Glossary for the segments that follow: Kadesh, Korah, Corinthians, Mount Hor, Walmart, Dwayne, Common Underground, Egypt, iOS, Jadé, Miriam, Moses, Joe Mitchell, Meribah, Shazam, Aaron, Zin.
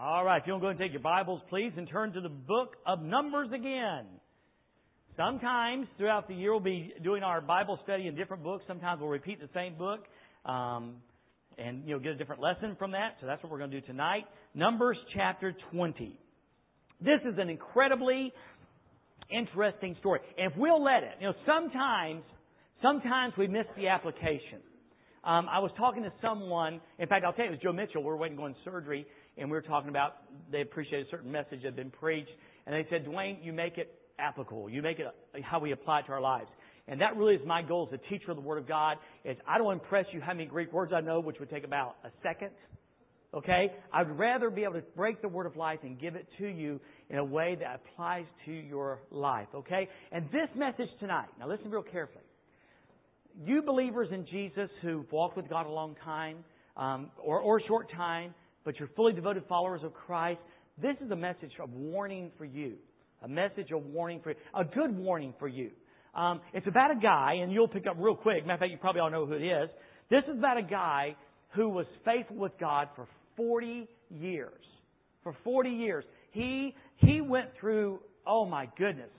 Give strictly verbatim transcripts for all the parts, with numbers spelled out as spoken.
All right, if you'll go ahead and take your Bibles, please, and turn to the book of Numbers again. Sometimes throughout the year we'll be doing our Bible study in different books. Sometimes we'll repeat the same book um, and you'll get a different lesson from that. So that's what we're going to do tonight. Numbers chapter twenty. This is an incredibly interesting story. And if we'll let it, you know, sometimes, sometimes we miss the application. Um, I was talking to someone, in fact, I'll tell you, it was Joe Mitchell. We were waiting to go in surgery, and we were talking about they appreciated a certain message that had been preached. And they said, Dwayne, you make it applicable. You make it how we apply it to our lives. And that really is my goal as a teacher of the Word of God, is I don't impress you how many Greek words I know, which would take about a second. Okay? I'd rather be able to break the Word of life and give it to you in a way that applies to your life. Okay? And this message tonight, now listen real carefully. You believers in Jesus who've walked with God a long time, um, or, or a short time, but you're fully devoted followers of Christ, this is a message of warning for you. A message of warning for you. A good warning for you. Um, it's about a guy, and you'll pick up real quick. Matter of fact, you probably all know who it is. This is about a guy who was faithful with God for forty years. For forty years. He, he went through, oh my goodness,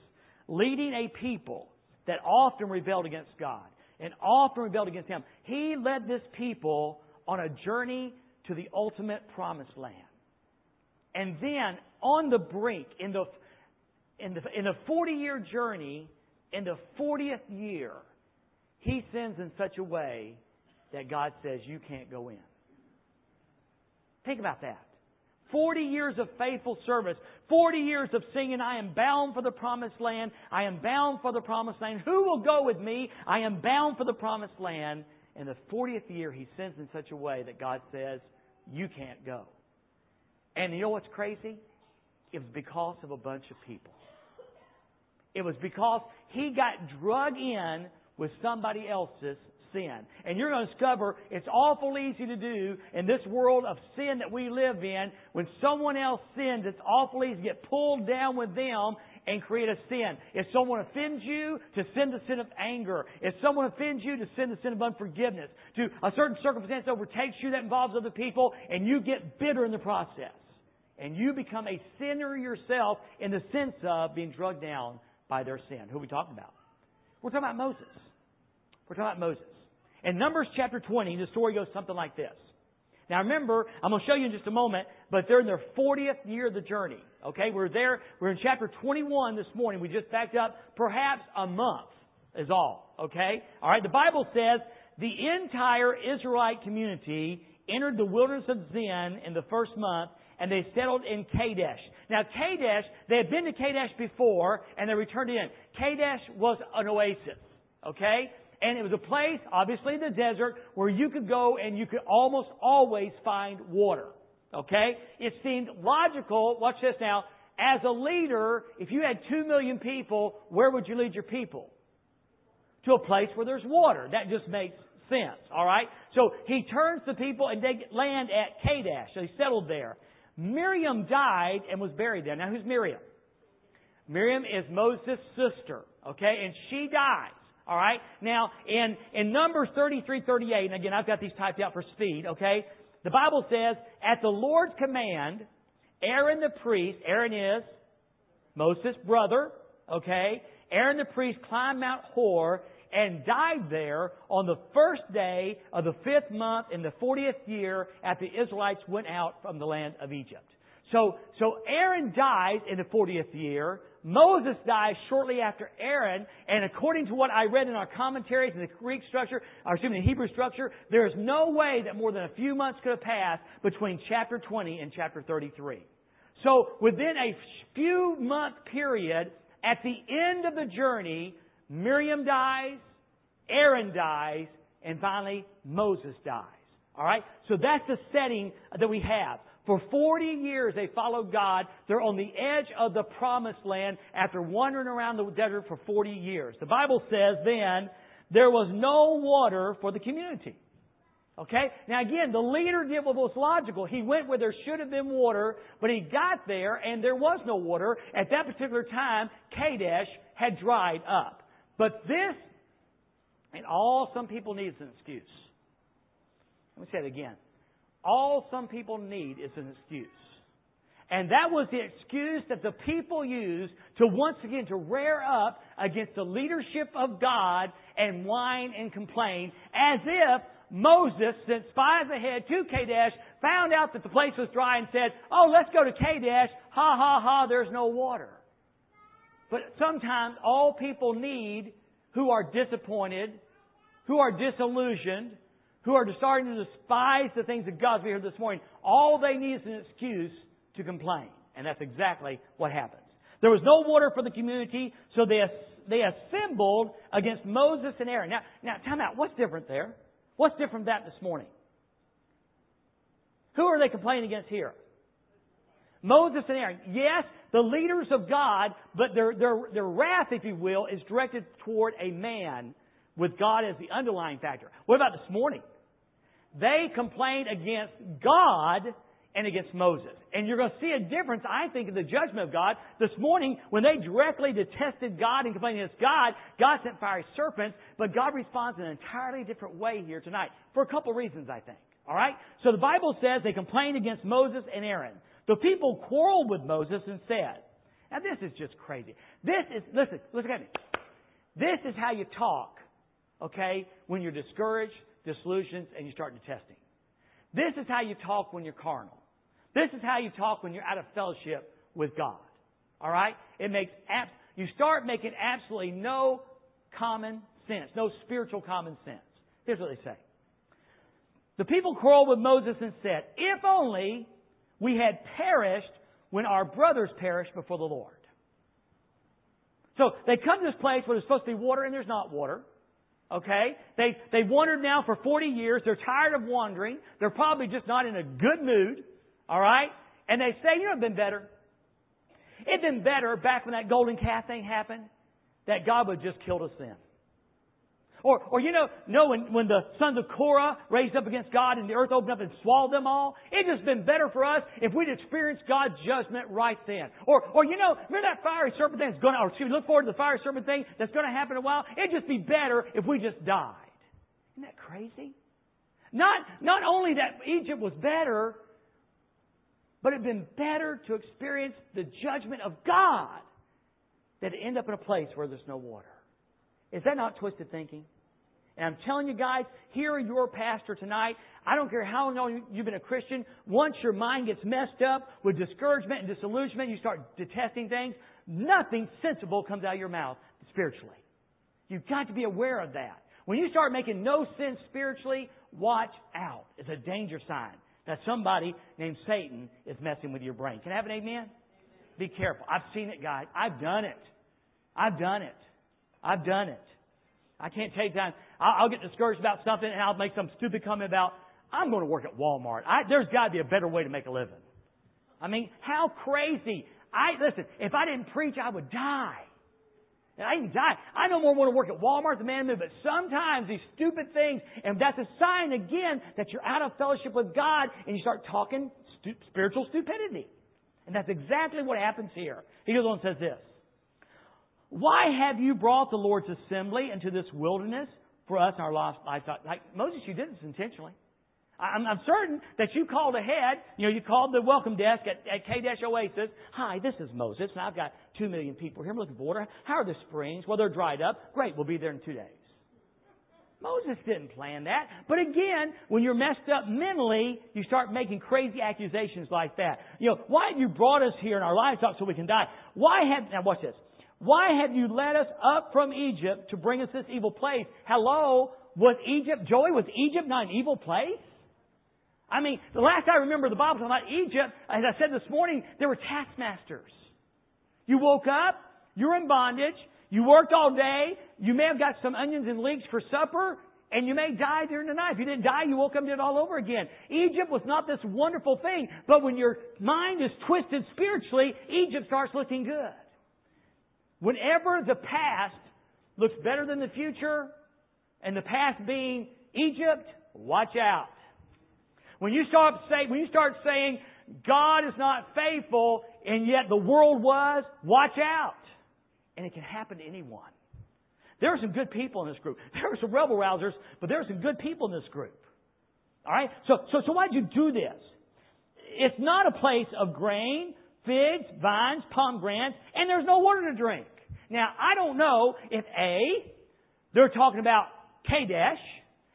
leading a people that often rebelled against God and often rebelled against Him. He led this people on a journey to the ultimate promised land. And then, on the brink, in the in the, in the forty-year journey, in the fortieth year, he sins in such a way that God says, you can't go in. Think about that. forty years of faithful service. forty years of singing, I am bound for the promised land. I am bound for the promised land. Who will go with me? I am bound for the promised land. And the fortieth year, he sins in such a way that God says, you can't go. And you know what's crazy? It was because of a bunch of people. It was because he got drug in with somebody else's sin. And you're going to discover it's awful easy to do in this world of sin that we live in. When someone else sins, it's awful easy to get pulled down with them and create a sin. If someone offends you, to sin the sin of anger. If someone offends you, to sin the sin of unforgiveness. To a certain circumstance overtakes you that involves other people, and you get bitter in the process. And you become a sinner yourself in the sense of being drugged down by their sin. Who are we talking about? We're talking about Moses. We're talking about Moses. In Numbers chapter twenty, the story goes something like this. Now remember, I'm going to show you in just a moment, but they're in their fortieth year of the journey. Okay, we're there. We're in chapter twenty-one this morning. We just backed up perhaps a month is all. Okay? All right, the Bible says the entire Israelite community entered the wilderness of Zin in the first month, and they settled in Kadesh. Now Kadesh, they had been to Kadesh before, and they returned in. Kadesh was an oasis. Okay? And it was a place, obviously in the desert, where you could go and you could almost always find water. Okay? It seemed logical, watch this now, as a leader, if you had two million people, where would you lead your people? To a place where there's water. That just makes sense. All right? So he turns the people and they land at Kadesh. So they settled there. Miriam died and was buried there. Now who's Miriam? Miriam is Moses' sister. Okay? And she died. All right. Now, in, in Numbers thirty-three, thirty-eight, and again, I've got these typed out for speed. Okay. The Bible says, at the Lord's command, Aaron the priest, Aaron is Moses' brother. Okay. Aaron the priest climbed Mount Hor and died there on the first day of the fifth month in the fortieth year after the Israelites went out from the land of Egypt. So, so Aaron dies in the fortieth year. Moses dies shortly after Aaron, and according to what I read in our commentaries in the Greek structure, or excuse me, the Hebrew structure, there is no way that more than a few months could have passed between chapter twenty and chapter thirty-three. So within a few month period, at the end of the journey, Miriam dies, Aaron dies, and finally Moses dies. All right? So that's the setting that we have. For forty years, they followed God. They're on the edge of the promised land after wandering around the desert for forty years. The Bible says then, there was no water for the community. Okay? Now again, the leader did what was logical. He went where there should have been water, but he got there and there was no water. At that particular time, Kadesh had dried up. But this, and all some people need is an excuse. Let me say it again. All some people need is an excuse. And that was the excuse that the people used to once again to rear up against the leadership of God and whine and complain, as if Moses sent spies ahead to Kadesh, found out that the place was dry and said, "Oh, let's go to Kadesh. Ha, ha, ha, there's no water." But sometimes all people need who are disappointed, who are disillusioned, who are starting to despise the things of God, we heard this morning, all they need is an excuse to complain. And that's exactly what happens. There was no water for the community, so they they assembled against Moses and Aaron. Now, now, time out. What's different there? What's different than that this morning? Who are they complaining against here? Moses and Aaron. Yes, the leaders of God, but their, their, their wrath, if you will, is directed toward a man with God as the underlying factor. What about this morning? They complained against God and against Moses. And you're going to see a difference, I think, in the judgment of God. This morning, when they directly detested God and complained against God, God sent fiery serpents, but God responds in an entirely different way here tonight for a couple reasons, I think. All right? So the Bible says they complained against Moses and Aaron. The people quarreled with Moses and said, now this is just crazy. This is, listen, listen at me. This is how you talk, okay, when you're discouraged, disillusioned, and you start detesting. This is how you talk when you're carnal. This is how you talk when you're out of fellowship with God. All right? It makes abs- you start making absolutely no common sense, no spiritual common sense. Here's what they say. The people quarreled with Moses and said, "If only we had perished when our brothers perished before the Lord." So they come to this place where there's supposed to be water and there's not water. Okay? They, they wandered now for forty years. They're tired of wandering. They're probably just not in a good mood. All right? And they say, you know, it'd been better. It'd been better back when that golden calf thing happened, that God would have just killed us then. Or, or you know, no, when, when the sons of Korah raised up against God and the earth opened up and swallowed them all, it'd just been better for us if we'd experienced God's judgment right then. Or, or you know, remember that fiery serpent thing that's going to, or excuse me, look forward to the fiery serpent thing that's going to happen in a while? It'd just be better if we just died. Isn't that crazy? Not, not only that Egypt was better, but it'd been better to experience the judgment of God than to end up in a place where there's no water. Is that not twisted thinking? And I'm telling you guys, hear your pastor tonight. I don't care how long you've been a Christian. Once your mind gets messed up with discouragement and disillusionment, you start detesting things, nothing sensible comes out of your mouth spiritually. You've got to be aware of that. When you start making no sense spiritually, watch out. It's a danger sign that somebody named Satan is messing with your brain. Can I have an amen? Amen. Be careful. I've seen it, guys. I've done it. I've done it. I've done it. I can't take time. I'll, I'll get discouraged about something and I'll make some stupid comment about, I'm going to work at Walmart. I, there's got to be a better way to make a living. I mean, how crazy. I Listen, if I didn't preach, I would die. And I didn't die. I no more want to work at Walmart than man moved. But sometimes these stupid things, and that's a sign again that you're out of fellowship with God and you start talking stu- spiritual stupidity. And that's exactly what happens here. He goes on and says this. Why have you brought the Lord's assembly into this wilderness for us and our lost livestock? Like, Moses, you did this intentionally. I'm, I'm certain that you called ahead. You know, you called the welcome desk at, at Kadesh Oasis. Hi, this is Moses, and I've got two million people here. I'm looking for water. How are the springs? Well, they're dried up. Great, we'll be there in two days. Moses didn't plan that. But again, when you're messed up mentally, you start making crazy accusations like that. You know, why have you brought us here in our livestock so we can die? Why have, now watch this. Why have you led us up from Egypt to bring us this evil place? Hello, was Egypt, Joey, was Egypt not an evil place? I mean, the last I remember the Bible talking about Egypt, as I said this morning, there were taskmasters. You woke up, you were in bondage, you worked all day, you may have got some onions and leeks for supper, and you may die during the night. If you didn't die, you woke up and did it all over again. Egypt was not this wonderful thing, but when your mind is twisted spiritually, Egypt starts looking good. Whenever the past looks better than the future, and the past being Egypt, watch out. When you start say, when you start saying God is not faithful, and yet the world was, watch out. And it can happen to anyone. There are some good people in this group. There are some rebel rousers, but there are some good people in this group. All right? So, so, so why'd you do this? It's not a place of grain figs, vines, pomegranates, and there's no water to drink. Now, I don't know if A, they're talking about Kadesh.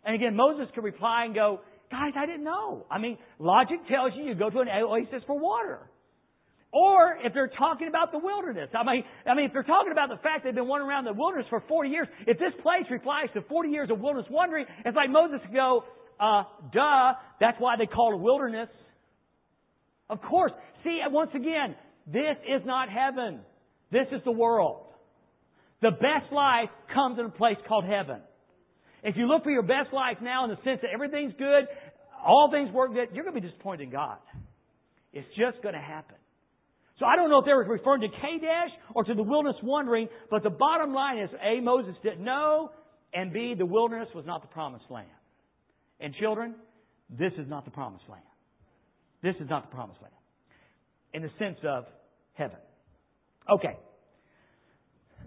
And again, Moses could reply and go, guys, I didn't know. I mean, logic tells you you go to an oasis for water. Or if they're talking about the wilderness. I mean, I mean, if they're talking about the fact they've been wandering around the wilderness for forty years, if this place replies to forty years of wilderness wandering, it's like Moses could go, uh, duh, that's why they call it wilderness. Of course. See, once again, this is not heaven. This is the world. The best life comes in a place called heaven. If you look for your best life now in the sense that everything's good, all things work good, you're going to be disappointed in God. It's just going to happen. So I don't know if they were referring to Kadesh or to the wilderness wandering, but the bottom line is, A, Moses didn't know, and B, the wilderness was not the promised land. And children, this is not the promised land. This is not the promised land in the sense of heaven. Okay.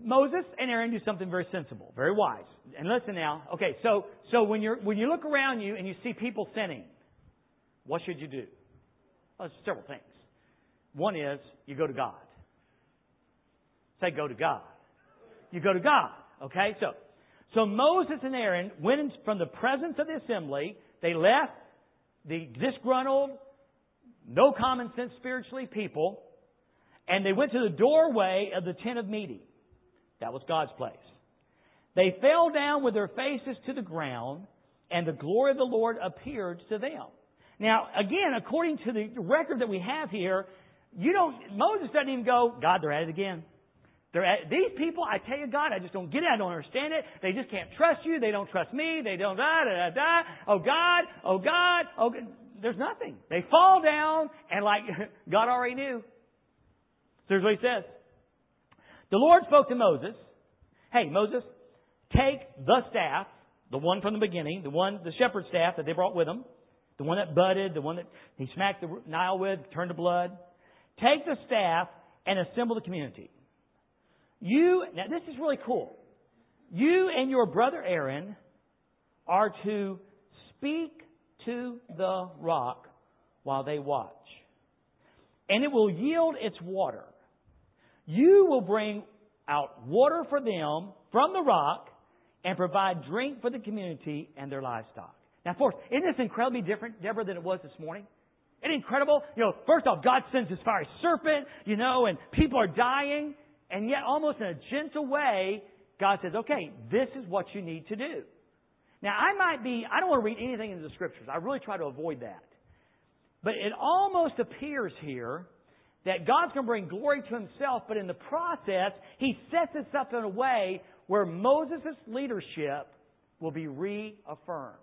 Moses and Aaron do something very sensible, very wise. And listen now. Okay, so so when you're when you look around you and you see people sinning, what should you do? Well, there's several things. One is you go to God. Say go to God. You go to God. Okay, so so Moses and Aaron went from the presence of the assembly. They left the disgruntled, no common sense spiritually people, and they went to the doorway of the tent of meeting. That was God's place. They fell down with their faces to the ground, and the glory of the Lord appeared to them. Now, again, according to the record that we have here, you don't. Moses doesn't even go, God, they're at it again. They're at, these people, I tell you, God, I just don't get it. I don't understand it. They just can't trust you. They don't trust me. They don't da da da da. Oh God, oh God, oh. God. There's nothing. They fall down, and like God already knew. Here's what he says. The Lord spoke to Moses, hey, Moses, take the staff, the one from the beginning, the one, the shepherd's staff that they brought with them, the one that budded, the one that he smacked the Nile with, turned to blood. Take the staff and assemble the community. You, now this is really cool. You and your brother Aaron are to speak to the rock while they watch, and it will yield its water. You will bring out water for them from the rock and provide drink for the community and their livestock. Now, of course, isn't this incredibly different, Deborah, than it was this morning? Isn't it incredible? You know, first off, God sends this fiery serpent, you know, and people are dying. And yet, almost in a gentle way, God says, okay, this is what you need to do. Now, I might be, I don't want to read anything into the Scriptures. I really try to avoid that. But it almost appears here that God's going to bring glory to himself, but in the process, he sets this up in a way where Moses' leadership will be reaffirmed.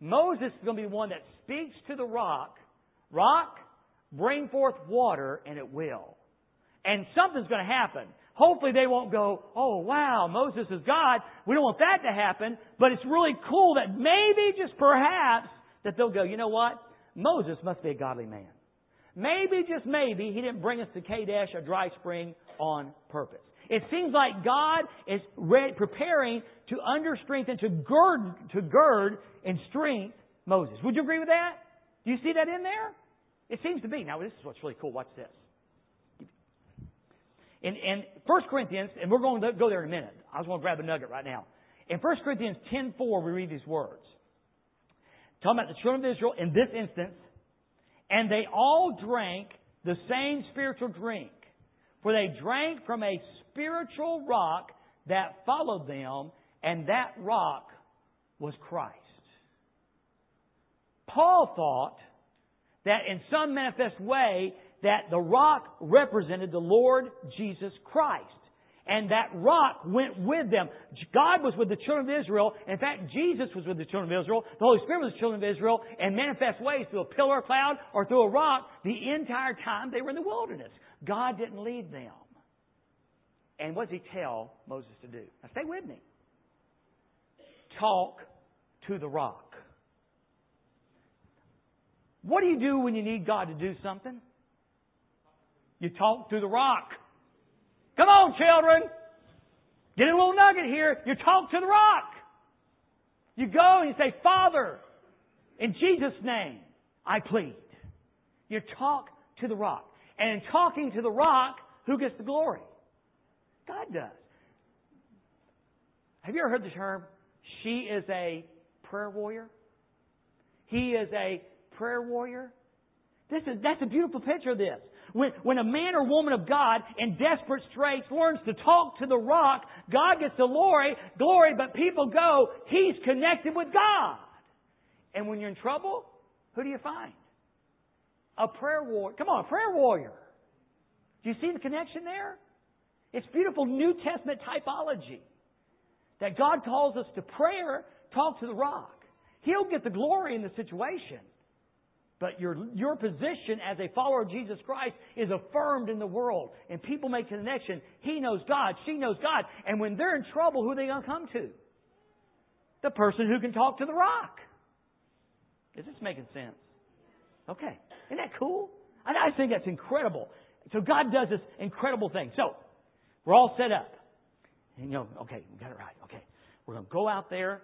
Moses is going to be one that speaks to the rock, rock, bring forth water, and it will. And something's going to happen. Hopefully they won't go, oh, wow, Moses is God. We don't want that to happen. But it's really cool that maybe, just perhaps, that they'll go, you know what? Moses must be a godly man. Maybe, just maybe, he didn't bring us to Kadesh, a dry spring, on purpose. It seems like God is ready, preparing to understrengthen, to gird, to gird and strength Moses. Would you agree with that? Do you see that in there? It seems to be. Now, this is what's really cool. Watch this. In, in First Corinthians, and we're going to go there in a minute. I just want to grab a nugget right now. In First Corinthians ten four, we read these words. Talking about the children of Israel in this instance. And they all drank the same spiritual drink, for they drank from a spiritual rock that followed them, and that rock was Christ. Paul thought that in some manifest way that the rock represented the Lord Jesus Christ, and that rock went with them. God was with the children of Israel. In fact, Jesus was with the children of Israel. The Holy Spirit was with the children of Israel in manifest ways through a pillar of cloud or through a rock the entire time they were in the wilderness. God didn't lead them. And what does he tell Moses to do? Now stay with me. Talk to the rock. What do you do when you need God to do something? You talk to the rock. Come on, children. Get a little nugget here. You talk to the rock. You go and you say, Father, in Jesus' name, I plead. You talk to the rock. And in talking to the rock, who gets the glory? God does. Have you ever heard the term, she is a prayer warrior? He is a prayer warrior? This is, that's a beautiful picture of this. When, when a man or woman of God in desperate straits learns to talk to the rock, God gets the glory, glory, but people go, he's connected with God. And when you're in trouble, who do you find? A prayer warrior. Come on, a prayer warrior. Do you see the connection there? It's beautiful New Testament typology. That God calls us to prayer, talk to the rock. He'll get the glory in the situation. But your your position as a follower of Jesus Christ is affirmed in the world. And people make a connection. He knows God. She knows God. And when they're in trouble, who are they going to come to? The person who can talk to the rock. Is this making sense? Okay. Isn't that cool? I think that's incredible. So God does this incredible thing. So, we're all set up. And you know, okay, we got it right. Okay. We're going to go out there.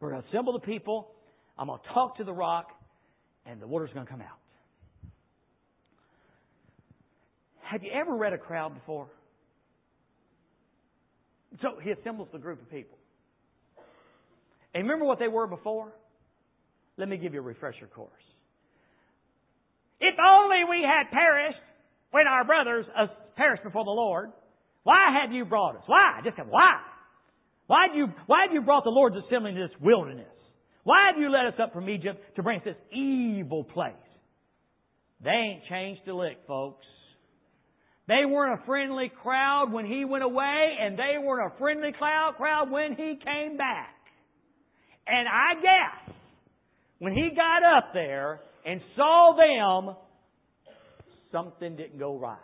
We're going to assemble the people. I'm going to talk to the rock. And the water's going to come out. Have you ever read a crowd before? So he assembles the group of people. And remember what they were before? Let me give you a refresher course. If only we had perished when our brothers perished before the Lord. Why have you brought us? Why? Just why? Why have you, why have you brought the Lord's assembly into this wilderness? Why have you led us up from Egypt to bring us this evil place? They ain't changed a lick, folks. They weren't a friendly crowd when he went away, and they weren't a friendly crowd when he came back. And I guess when he got up there and saw them, something didn't go right.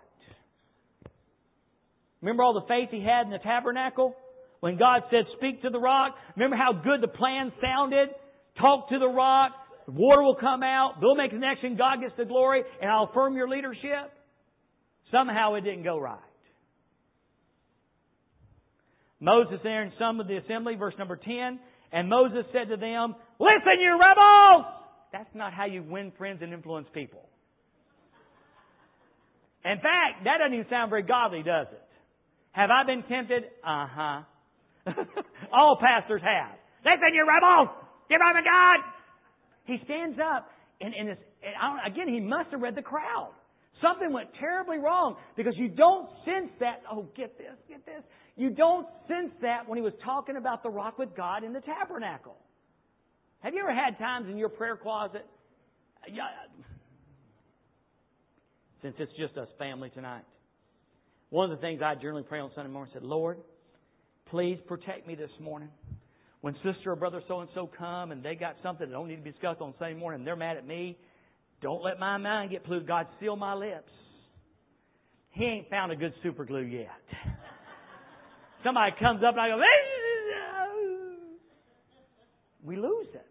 Remember all the faith he had in the tabernacle? When God said, speak to the rock. Remember how good the plan sounded? Talk to the rock. The water will come out. They'll make a connection. God gets the glory. And I'll affirm your leadership. Somehow it didn't go right. Moses there and some of the assembly, verse number ten. And Moses said to them, listen, you rebels! That's not how you win friends and influence people. In fact, that doesn't even sound very godly, does it? Have I been tempted? Uh-huh. All pastors have. Listen, you rebels! Give up to God! He stands up, and, and, this, and I don't, again, he must have read the crowd. Something went terribly wrong, because you don't sense that. Oh, get this, get this. You don't sense that when he was talking about the rock with God in the tabernacle. Have you ever had times in your prayer closet? Yeah, since it's just us family tonight. One of the things I generally pray on Sunday morning, I said, Lord, please protect me this morning. When sister or brother so-and-so come and they got something that don't need to be discussed on Sunday morning and they're mad at me, don't let my mind get polluted. God, seal my lips. He ain't found a good super glue yet. Somebody comes up and I go, we lose it.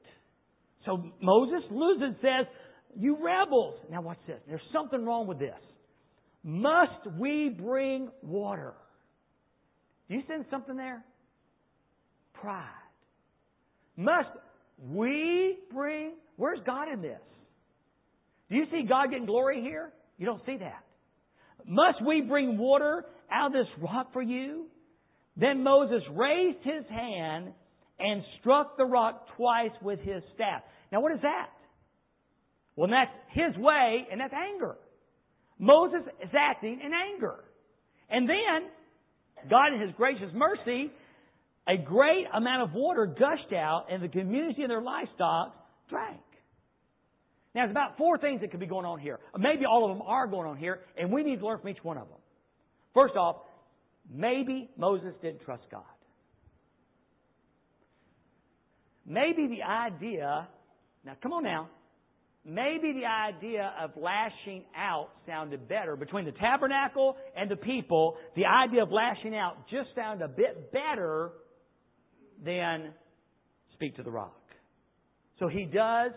So Moses loses and says, you rebels. Now watch this. There's something wrong with this. Must we bring water? Do you sense something there? Pride. Must we bring... Where's God in this? Do you see God getting glory here? You don't see that. Must we bring water out of this rock for you? Then Moses raised his hand and struck the rock twice with his staff. Now what is that? Well, that's his way, and that's anger. Moses is acting in anger. And then... God, in His gracious mercy, a great amount of water gushed out, and the community and their livestock drank. Now, there's about four things that could be going on here. Maybe all of them are going on here, and we need to learn from each one of them. First off, maybe Moses didn't trust God. Maybe the idea, now come on now, maybe the idea of lashing out sounded better. Between the tabernacle and the people, the idea of lashing out just sounded a bit better than speak to the rock. So he does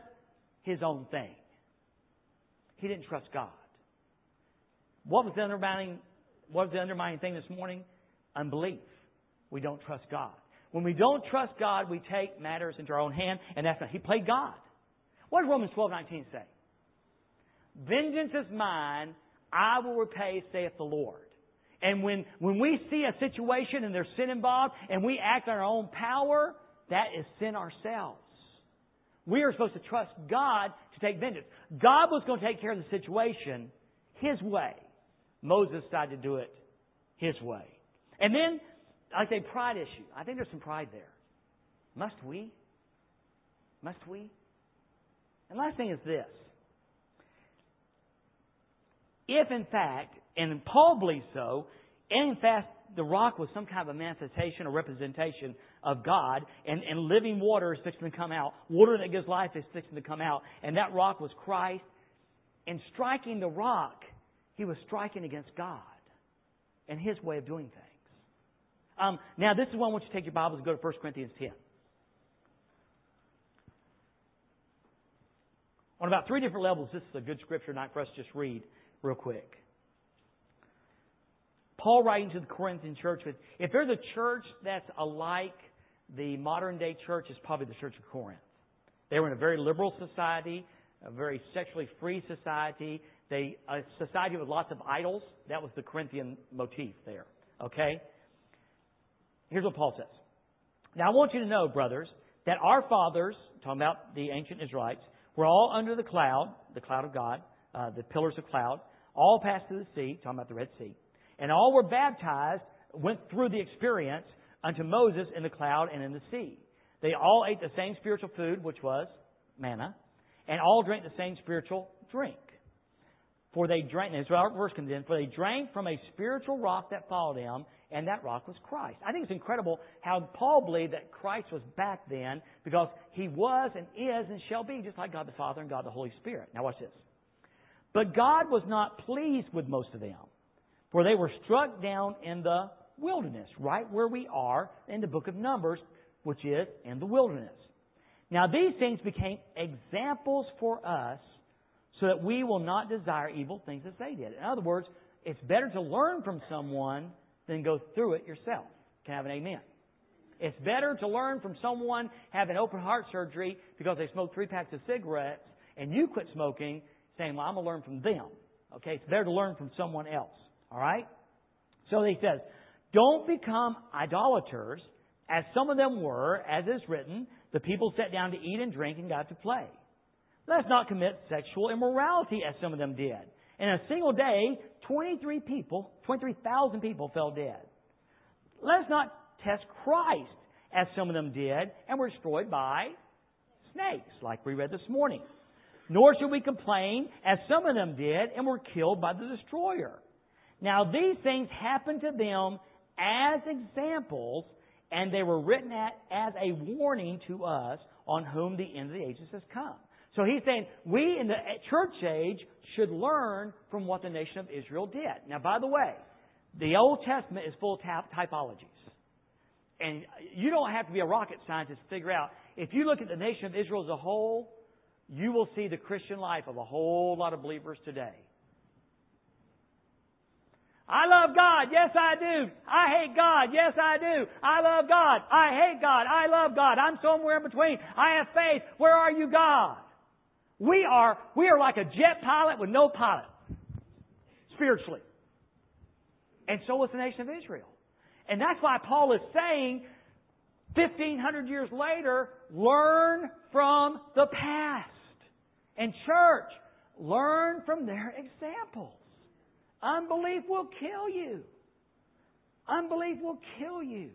his own thing. He didn't trust God. What was the undermining, what was the undermining thing this morning? Unbelief. We don't trust God. When we don't trust God, we take matters into our own hand, and that's not, he played God. What does Romans twelve nineteen say? Vengeance is mine, I will repay, saith the Lord. And when, when we see a situation and there's sin involved and we act on our own power, that is sin ourselves. We are supposed to trust God to take vengeance. God was going to take care of the situation His way. Moses decided to do it his way. And then, I say pride issue. I think there's some pride there. Must we? Must we? And last thing is this. If in fact, and Paul believes so, and in fact the rock was some kind of a manifestation or representation of God, and, and living water is fixing to come out. Water that gives life is fixing to come out. And that rock was Christ. And striking the rock, he was striking against God and His way of doing things. Um, now, this is why I want you to take your Bibles and go to First Corinthians ten. On about three different levels, this is a good scripture night for us to just read real quick. Paul writing to the Corinthian church, with, if they're the church that's alike, the modern-day church is probably the Church of Corinth. They were in a very liberal society, a very sexually free society, they, a society with lots of idols. That was the Corinthian motif there, okay? Here's what Paul says. Now, I want you to know, brothers, that our fathers, talking about the ancient Israelites, were all under the cloud, the cloud of God, uh, the pillars of cloud, all passed through the sea, talking about the Red Sea, and all were baptized, went through the experience unto Moses in the cloud and in the sea. They all ate the same spiritual food, which was manna, and all drank the same spiritual drink. For they drank, and our verse comes in, for they drank from a spiritual rock that followed them, and that rock was Christ. I think it's incredible how Paul believed that Christ was back then, because He was and is and shall be just like God the Father and God the Holy Spirit. Now watch this. But God was not pleased with most of them, for they were struck down in the wilderness, right where we are in the book of Numbers, which is in the wilderness. Now these things became examples for us, so that we will not desire evil things as they did. In other words, it's better to learn from someone than go through it yourself. Can I have an amen? It's better to learn from someone having open heart surgery because they smoked three packs of cigarettes and you quit smoking, saying, well, I'm going to learn from them. Okay, it's better to learn from someone else. All right? So he says, don't become idolaters, as some of them were, as is written, the people sat down to eat and drink and got to play. Let's not commit sexual immorality as some of them did. In a single day, twenty-three people, twenty-three thousand people fell dead. Let's not test Christ as some of them did and were destroyed by snakes, like we read this morning. Nor should we complain as some of them did and were killed by the destroyer. Now these things happened to them as examples, and they were written at as a warning to us on whom the end of the ages has come. So he's saying we in the church age should learn from what the nation of Israel did. Now, by the way, the Old Testament is full of typologies. And you don't have to be a rocket scientist to figure out. If you look at the nation of Israel as a whole, you will see the Christian life of a whole lot of believers today. I love God. Yes, I do. I hate God. Yes, I do. I love God. I hate God. I love God. I'm somewhere in between. I have faith. Where are you, God? We are we are like a jet pilot with no pilot, spiritually. And so is the nation of Israel. And that's why Paul is saying, fifteen hundred years later, learn from the past. And church, learn from their examples. Unbelief will kill you. Unbelief will kill you.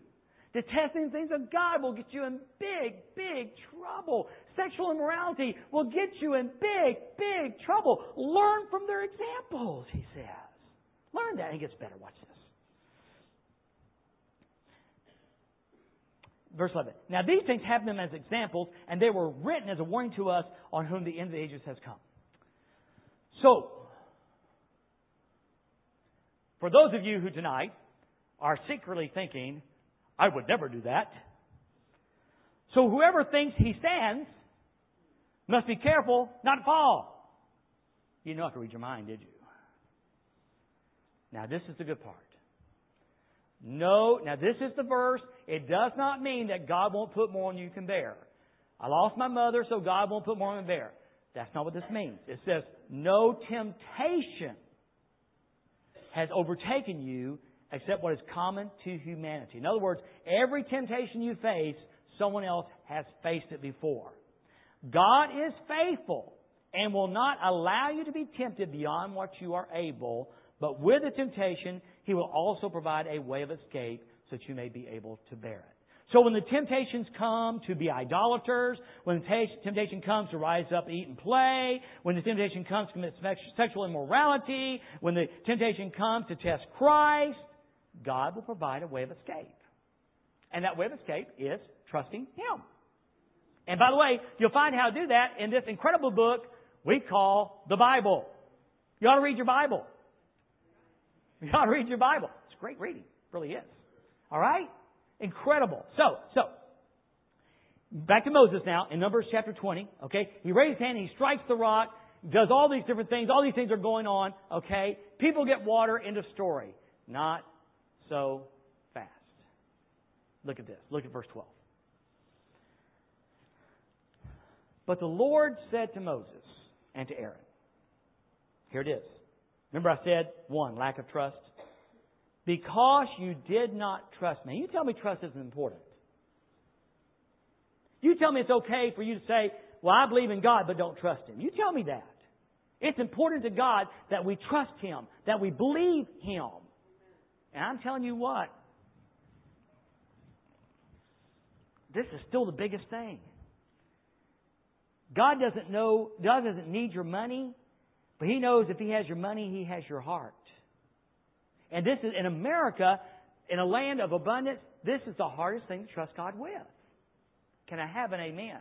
The testing things of God will get you in big, big trouble. Sexual immorality will get you in big, big trouble. Learn from their examples, he says. Learn that. It gets better. Watch this. Verse eleven. Now these things happened to them as examples, and they were written as a warning to us on whom the end of the ages has come. So, for those of you who tonight are secretly thinking, I would never do that. So whoever thinks he stands must be careful not to fall. You didn't have to read your mind, did you? Now, this is the good part. No, now this is the verse. It does not mean that God won't put more on you can bear. I lost my mother, so God won't put more on me can bear. That's not what this means. It says, no temptation has overtaken you except what is common to humanity. In other words, every temptation you face, someone else has faced it before. God is faithful and will not allow you to be tempted beyond what you are able, but with the temptation, He will also provide a way of escape so that you may be able to bear it. So when the temptations come to be idolaters, when the temptation comes to rise up, eat, and play, when the temptation comes to commit sexual immorality, when the temptation comes to test Christ, God will provide a way of escape. And that way of escape is trusting Him. And by the way, you'll find how to do that in this incredible book we call the Bible. You ought to read your Bible. You ought to read your Bible. It's great reading. It really is. All right? Incredible. So, so back to Moses now in Numbers chapter twenty. Okay, he raised his hand, he strikes the rock, does all these different things. All these things are going on. Okay, people get water. End of story. Not so fast. Look at this. Look at verse twelve. But the Lord said to Moses and to Aaron. Here it is. Remember, I said one, lack of trust. Because you did not trust me. You tell me trust isn't important. You tell me it's okay for you to say, well, I believe in God, but don't trust Him. You tell me that. It's important to God that we trust Him, that we believe Him. And I'm telling you what, this is still the biggest thing. God doesn't know, God doesn't need your money, but He knows if He has your money, He has your heart. And this is, in America, in a land of abundance, this is the hardest thing to trust God with. Can I have an amen?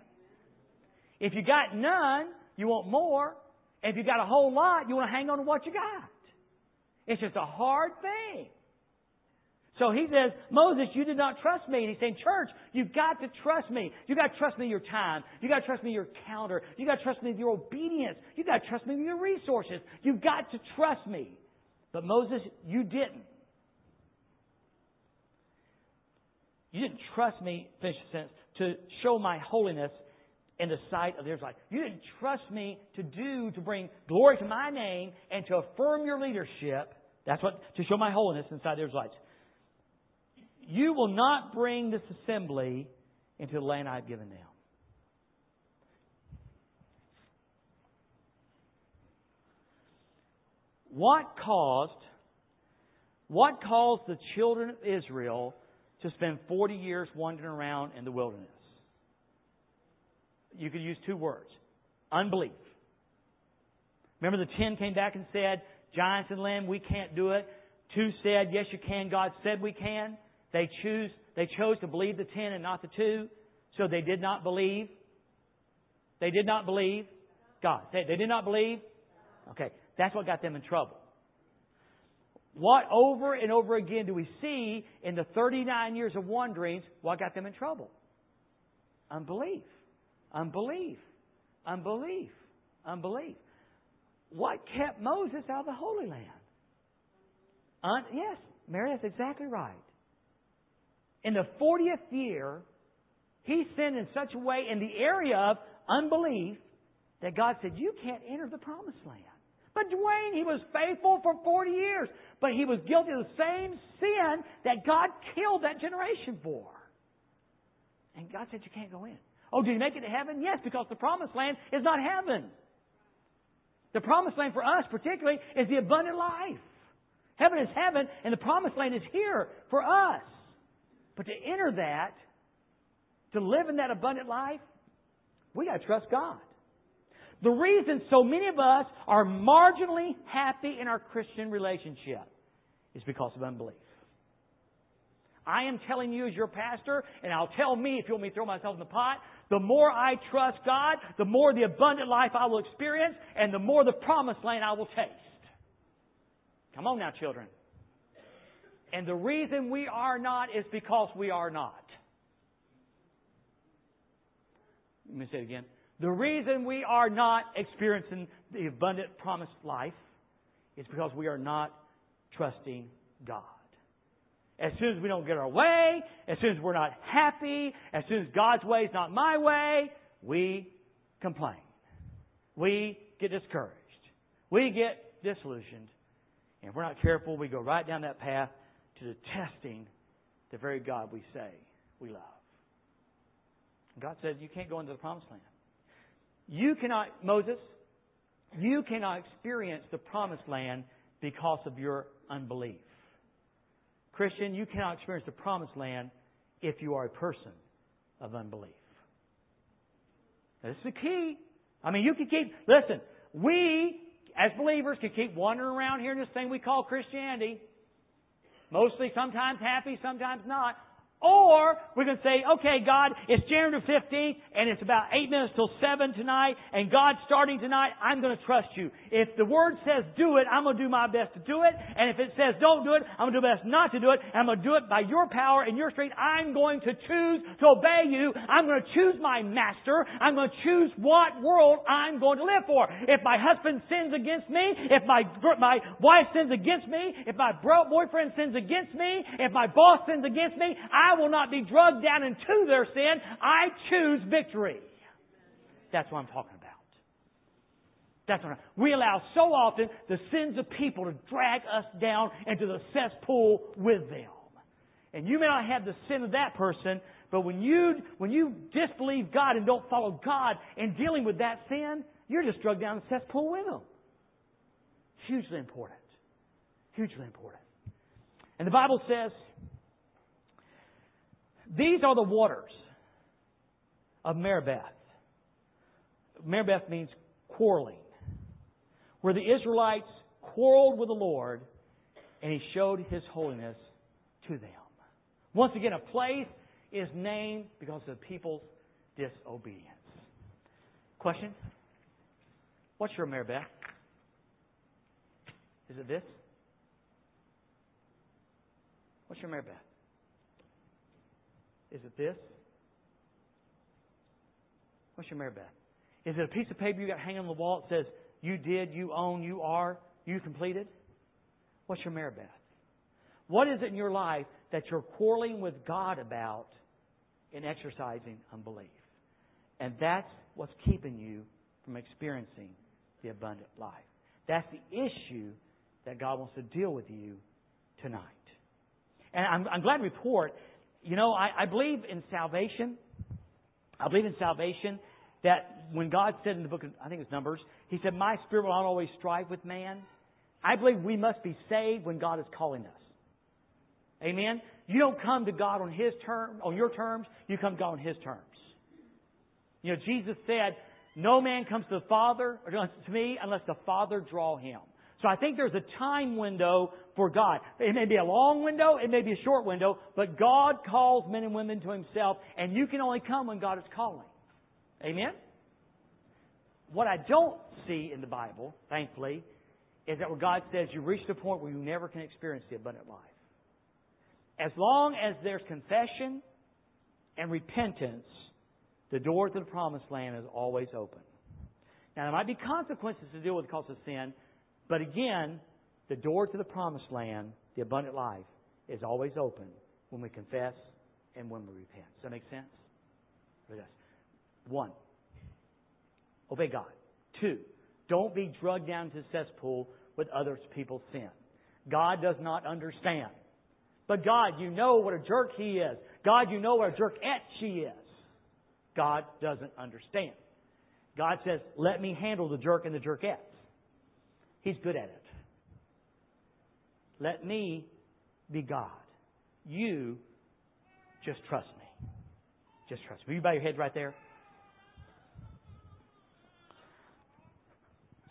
If you got none, you want more. If you got a whole lot, you want to hang on to what you got. It's just a hard thing. So He says, Moses, you did not trust me. And He's saying, church, you've got to trust me. You've got to trust me your time. You've got to trust me your calendar. You've got to trust me with your obedience. You've got to trust me with your resources. You've got to trust me. But Moses, you didn't. You didn't trust me, finish the sentence, to show my holiness in the sight of the Israelites. You didn't trust me to do, to bring glory to my name and to affirm your leadership. That's what, to show my holiness inside the Israelites. You will not bring this assembly into the land I've given them. What caused, what caused the children of Israel to spend forty years wandering around in the wilderness? You could use two words. Unbelief. Remember the ten came back and said, giants and lamb, we can't do it. Two said, yes you can, God said we can. They choose, they chose to believe the ten and not the two. So they did not believe. They did not believe God. They, they did not believe. Okay. That's what got them in trouble. What over and over again do we see in the thirty-nine years of wanderings? What got them in trouble? Unbelief. Unbelief. Unbelief. Unbelief. What kept Moses out of the Holy Land? Un- yes, Mary, that's exactly right. In the fortieth year, he sinned in such a way in the area of unbelief that God said, you can't enter the promised land. But Dwayne, he was faithful for forty years. But he was guilty of the same sin that God killed that generation for. And God said, you can't go in. Oh, did he make it to heaven? Yes, because the promised land is not heaven. The promised land for us particularly is the abundant life. Heaven is heaven, and the promised land is here for us. But to enter that, to live in that abundant life, we got to trust God. The reason so many of us are marginally happy in our Christian relationship is because of unbelief. I am telling you as your pastor, and I'll tell me if you want me to throw myself in the pot, the more I trust God, the more the abundant life I will experience, and the more the promised land I will taste. Come on now, children. And the reason we are not is because we are not. Let me say it again. The reason we are not experiencing the abundant promised life is because we are not trusting God. As soon as we don't get our way, as soon as we're not happy, as soon as God's way is not my way, we complain. we get discouraged. We get disillusioned. And if we're not careful, we go right down that path to detesting the very God we say we love. God says you can't go into the promised land. You cannot, Moses, you cannot experience the promised land because of your unbelief. Christian, you cannot experience the promised land if you are a person of unbelief. That's the key. I mean, you can keep, listen, we as believers can keep wandering around here in this thing we call Christianity. Mostly, sometimes happy, sometimes not. Or we can say, okay, God, it's January fifteenth and it's about eight minutes till seven tonight and God, starting tonight, I'm going to trust you. If the Word says do it, I'm going to do my best to do it. And if it says don't do it, I'm going to do my best not to do it. And I'm going to do it by your power and your strength. I'm going to choose to obey you. I'm going to choose my master. I'm going to choose what world I'm going to live for. If my husband sins against me, if my my wife sins against me, if my bro- boyfriend sins against me, if my boss sins against me, I I will not be drugged down into their sin. I choose victory. That's what I'm talking about. That's what I'm, we allow so often the sins of people to drag us down into the cesspool with them. And you may not have the sin of that person, but when you when you disbelieve God and don't follow God in dealing with that sin, you're just drugged down the cesspool with them. Hugely important. Hugely important. And the Bible says, these are the waters of Meribah. Meribah means quarreling. Where the Israelites quarreled with the Lord and He showed His holiness to them. Once again, a place is named because of the people's disobedience. Question? What's your Meribah? Is it this? What's your Meribah? Is it this? What's your Meribah? Is it a piece of paper you got hanging on the wall that says, you did, you own, you are, you completed? What's your Meribah? What is it in your life that you're quarreling with God about in exercising unbelief? And that's what's keeping you from experiencing the abundant life. That's the issue that God wants to deal with you tonight. And I'm, I'm glad to report, You know, I, I believe in salvation. I believe in salvation that when God said in the book of, I think it's Numbers, He said, my spirit will not always strive with man. I believe we must be saved when God is calling us. Amen? You don't come to God on His terms, on your terms. You come to God on His terms. You know, Jesus said, no man comes to the Father, or to me, unless the Father draw him. So I think there's a time window for God. It may be a long window, it may be a short window, but God calls men and women to Himself, and you can only come when God is calling. Amen? What I don't see in the Bible, thankfully, is that where God says you reach the point where you never can experience the abundant life. As long as there's confession and repentance, the door to the promised land is always open. Now, there might be consequences to deal with the cost of sin, but again, the door to the promised land, the abundant life, is always open when we confess and when we repent. Does that make sense? It does. One, obey God. Two, don't be drugged down to the cesspool with other people's sin. God does not understand. But God, you know what a jerk he is. God, you know what a jerkette she is. God doesn't understand. God says, let me handle the jerk and the jerkette. He's good at it. Let me be God. You just trust me. Just trust me. Will you bow your head right there?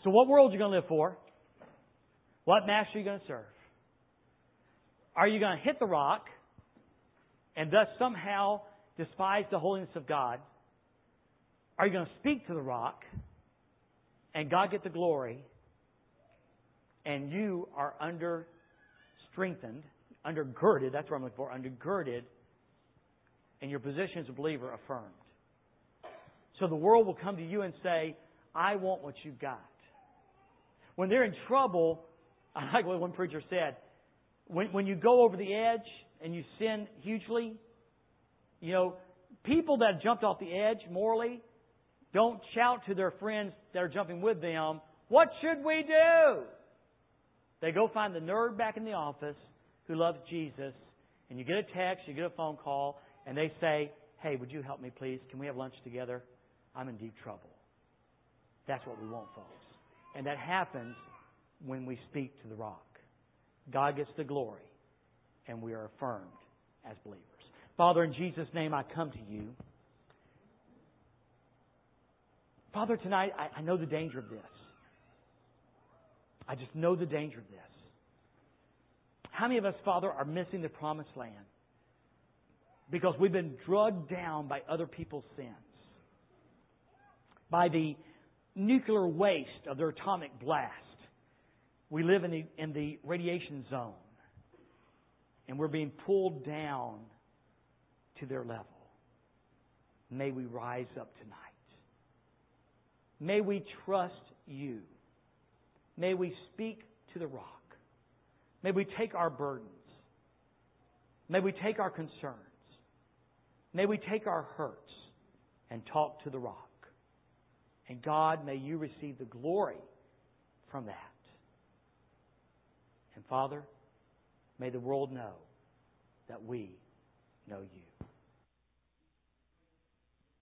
So what world are you going to live for? What master are you going to serve? Are you going to hit the rock and thus somehow despise the holiness of God? Are you going to speak to the rock and God get the glory? And you are under strengthened, undergirded, that's what I'm looking for, undergirded, and your position as a believer affirmed. So the world will come to you and say, I want what you've got. When they're in trouble, I like what one preacher said, when, when you go over the edge and you sin hugely, you know, people that jumped off the edge morally, don't shout to their friends that are jumping with them, "What should we do?" They go find the nerd back in the office who loves Jesus, and you get a text, you get a phone call, and they say, "Hey, would you help me, please? Can we have lunch together? I'm in deep trouble." That's what we want, folks. And that happens when we speak to the rock. God gets the glory, and we are affirmed as believers. Father, in Jesus' name, I come to you. Father, tonight, I, I know the danger of this. I just know the danger of this. How many of us, Father, are missing the promised land? Because we've been drugged down by other people's sins. By the nuclear waste of their atomic blast. We live in the, in the radiation zone. And we're being pulled down to their level. May we rise up tonight. May we trust you. May we speak to the rock. May we take our burdens. May we take our concerns. May we take our hurts and talk to the rock. And God, may you receive the glory from that. And Father, may the world know that we know you.